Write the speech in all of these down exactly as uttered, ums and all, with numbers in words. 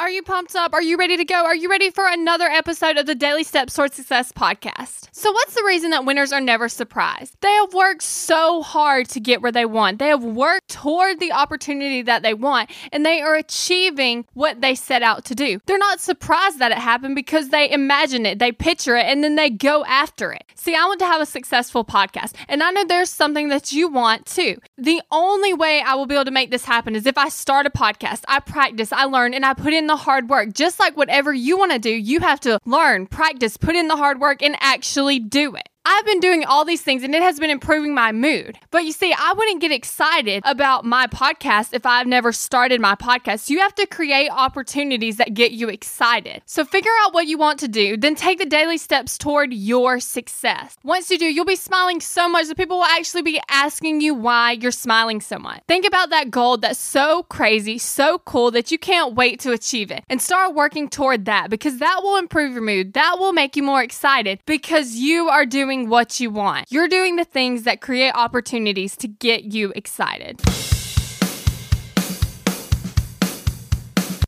Are you pumped up? Are you ready to go? Are you ready for another episode of the Daily Steps Towards Success podcast? So what's the reason that winners are never surprised? They have worked so hard to get where they want. They have worked toward the opportunity that they want, and they are achieving what they set out to do. They're not surprised that it happened because they imagine it, they picture it, and then they go after it. See, I want to have a successful podcast, and I know there's something that you want too. The only way I will be able to make this happen is if I start a podcast, I practice, I learn, and I put in the hard work. Just like whatever you want to do, you have to learn, practice, put in the hard work, and actually do it. I've been doing all these things and it has been improving my mood. But you see, I wouldn't get excited about my podcast if I've never started my podcast. You have to create opportunities that get you excited. So figure out what you want to do, then take the daily steps toward your success. Once you do, you'll be smiling so much that people will actually be asking you why you're smiling so much. Think about that goal that's so crazy, so cool that you can't wait to achieve it, and start working toward that, because that will improve your mood. That will make you more excited because you are doing what you want. You're doing the things that create opportunities to get you excited.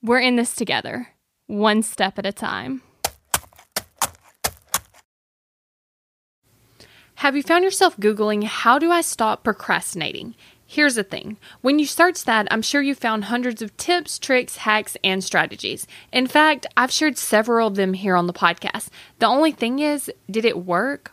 We're in this together, one step at a time. Have you found yourself Googling, how do I stop procrastinating? Here's the thing. When you search that, I'm sure you found hundreds of tips, tricks, hacks, and strategies. In fact, I've shared several of them here on the podcast. The only thing is, did it work?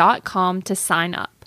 dot com to sign up.